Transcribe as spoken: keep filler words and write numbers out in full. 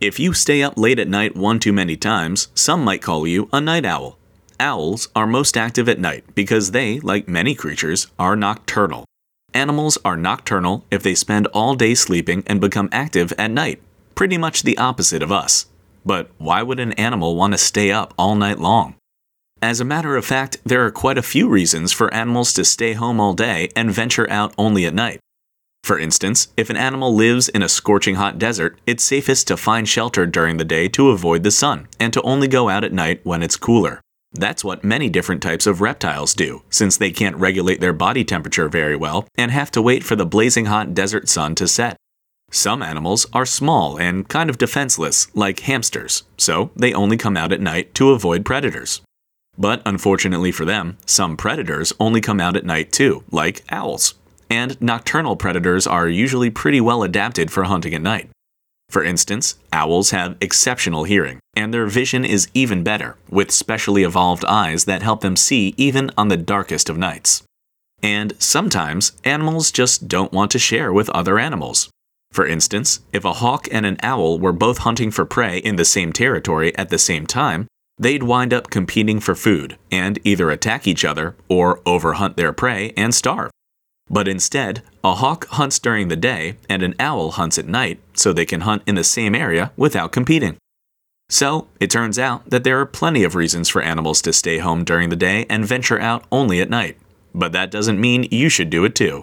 If you stay up late at night one too many times, some might call you a night owl. Owls are most active at night because they, like many creatures, are nocturnal. Animals are nocturnal if they spend all day sleeping and become active at night. Pretty much the opposite of us. But why would an animal want to stay up all night long? As a matter of fact, there are quite a few reasons for animals to stay home all day and venture out only at night. For instance, if an animal lives in a scorching hot desert, it's safest to find shelter during the day to avoid the sun, and to only go out at night when it's cooler. That's what many different types of reptiles do, since they can't regulate their body temperature very well and have to wait for the blazing hot desert sun to set. Some animals are small and kind of defenseless, like hamsters, so they only come out at night to avoid predators. But unfortunately for them, some predators only come out at night too, like owls. And nocturnal predators are usually pretty well adapted for hunting at night. For instance, owls have exceptional hearing, and their vision is even better, with specially evolved eyes that help them see even on the darkest of nights. And sometimes, animals just don't want to share with other animals. For instance, if a hawk and an owl were both hunting for prey in the same territory at the same time, they'd wind up competing for food, and either attack each other or overhunt their prey and starve. But instead, a hawk hunts during the day and an owl hunts at night, so they can hunt in the same area without competing. So, it turns out that there are plenty of reasons for animals to stay home during the day and venture out only at night. But that doesn't mean you should do it too.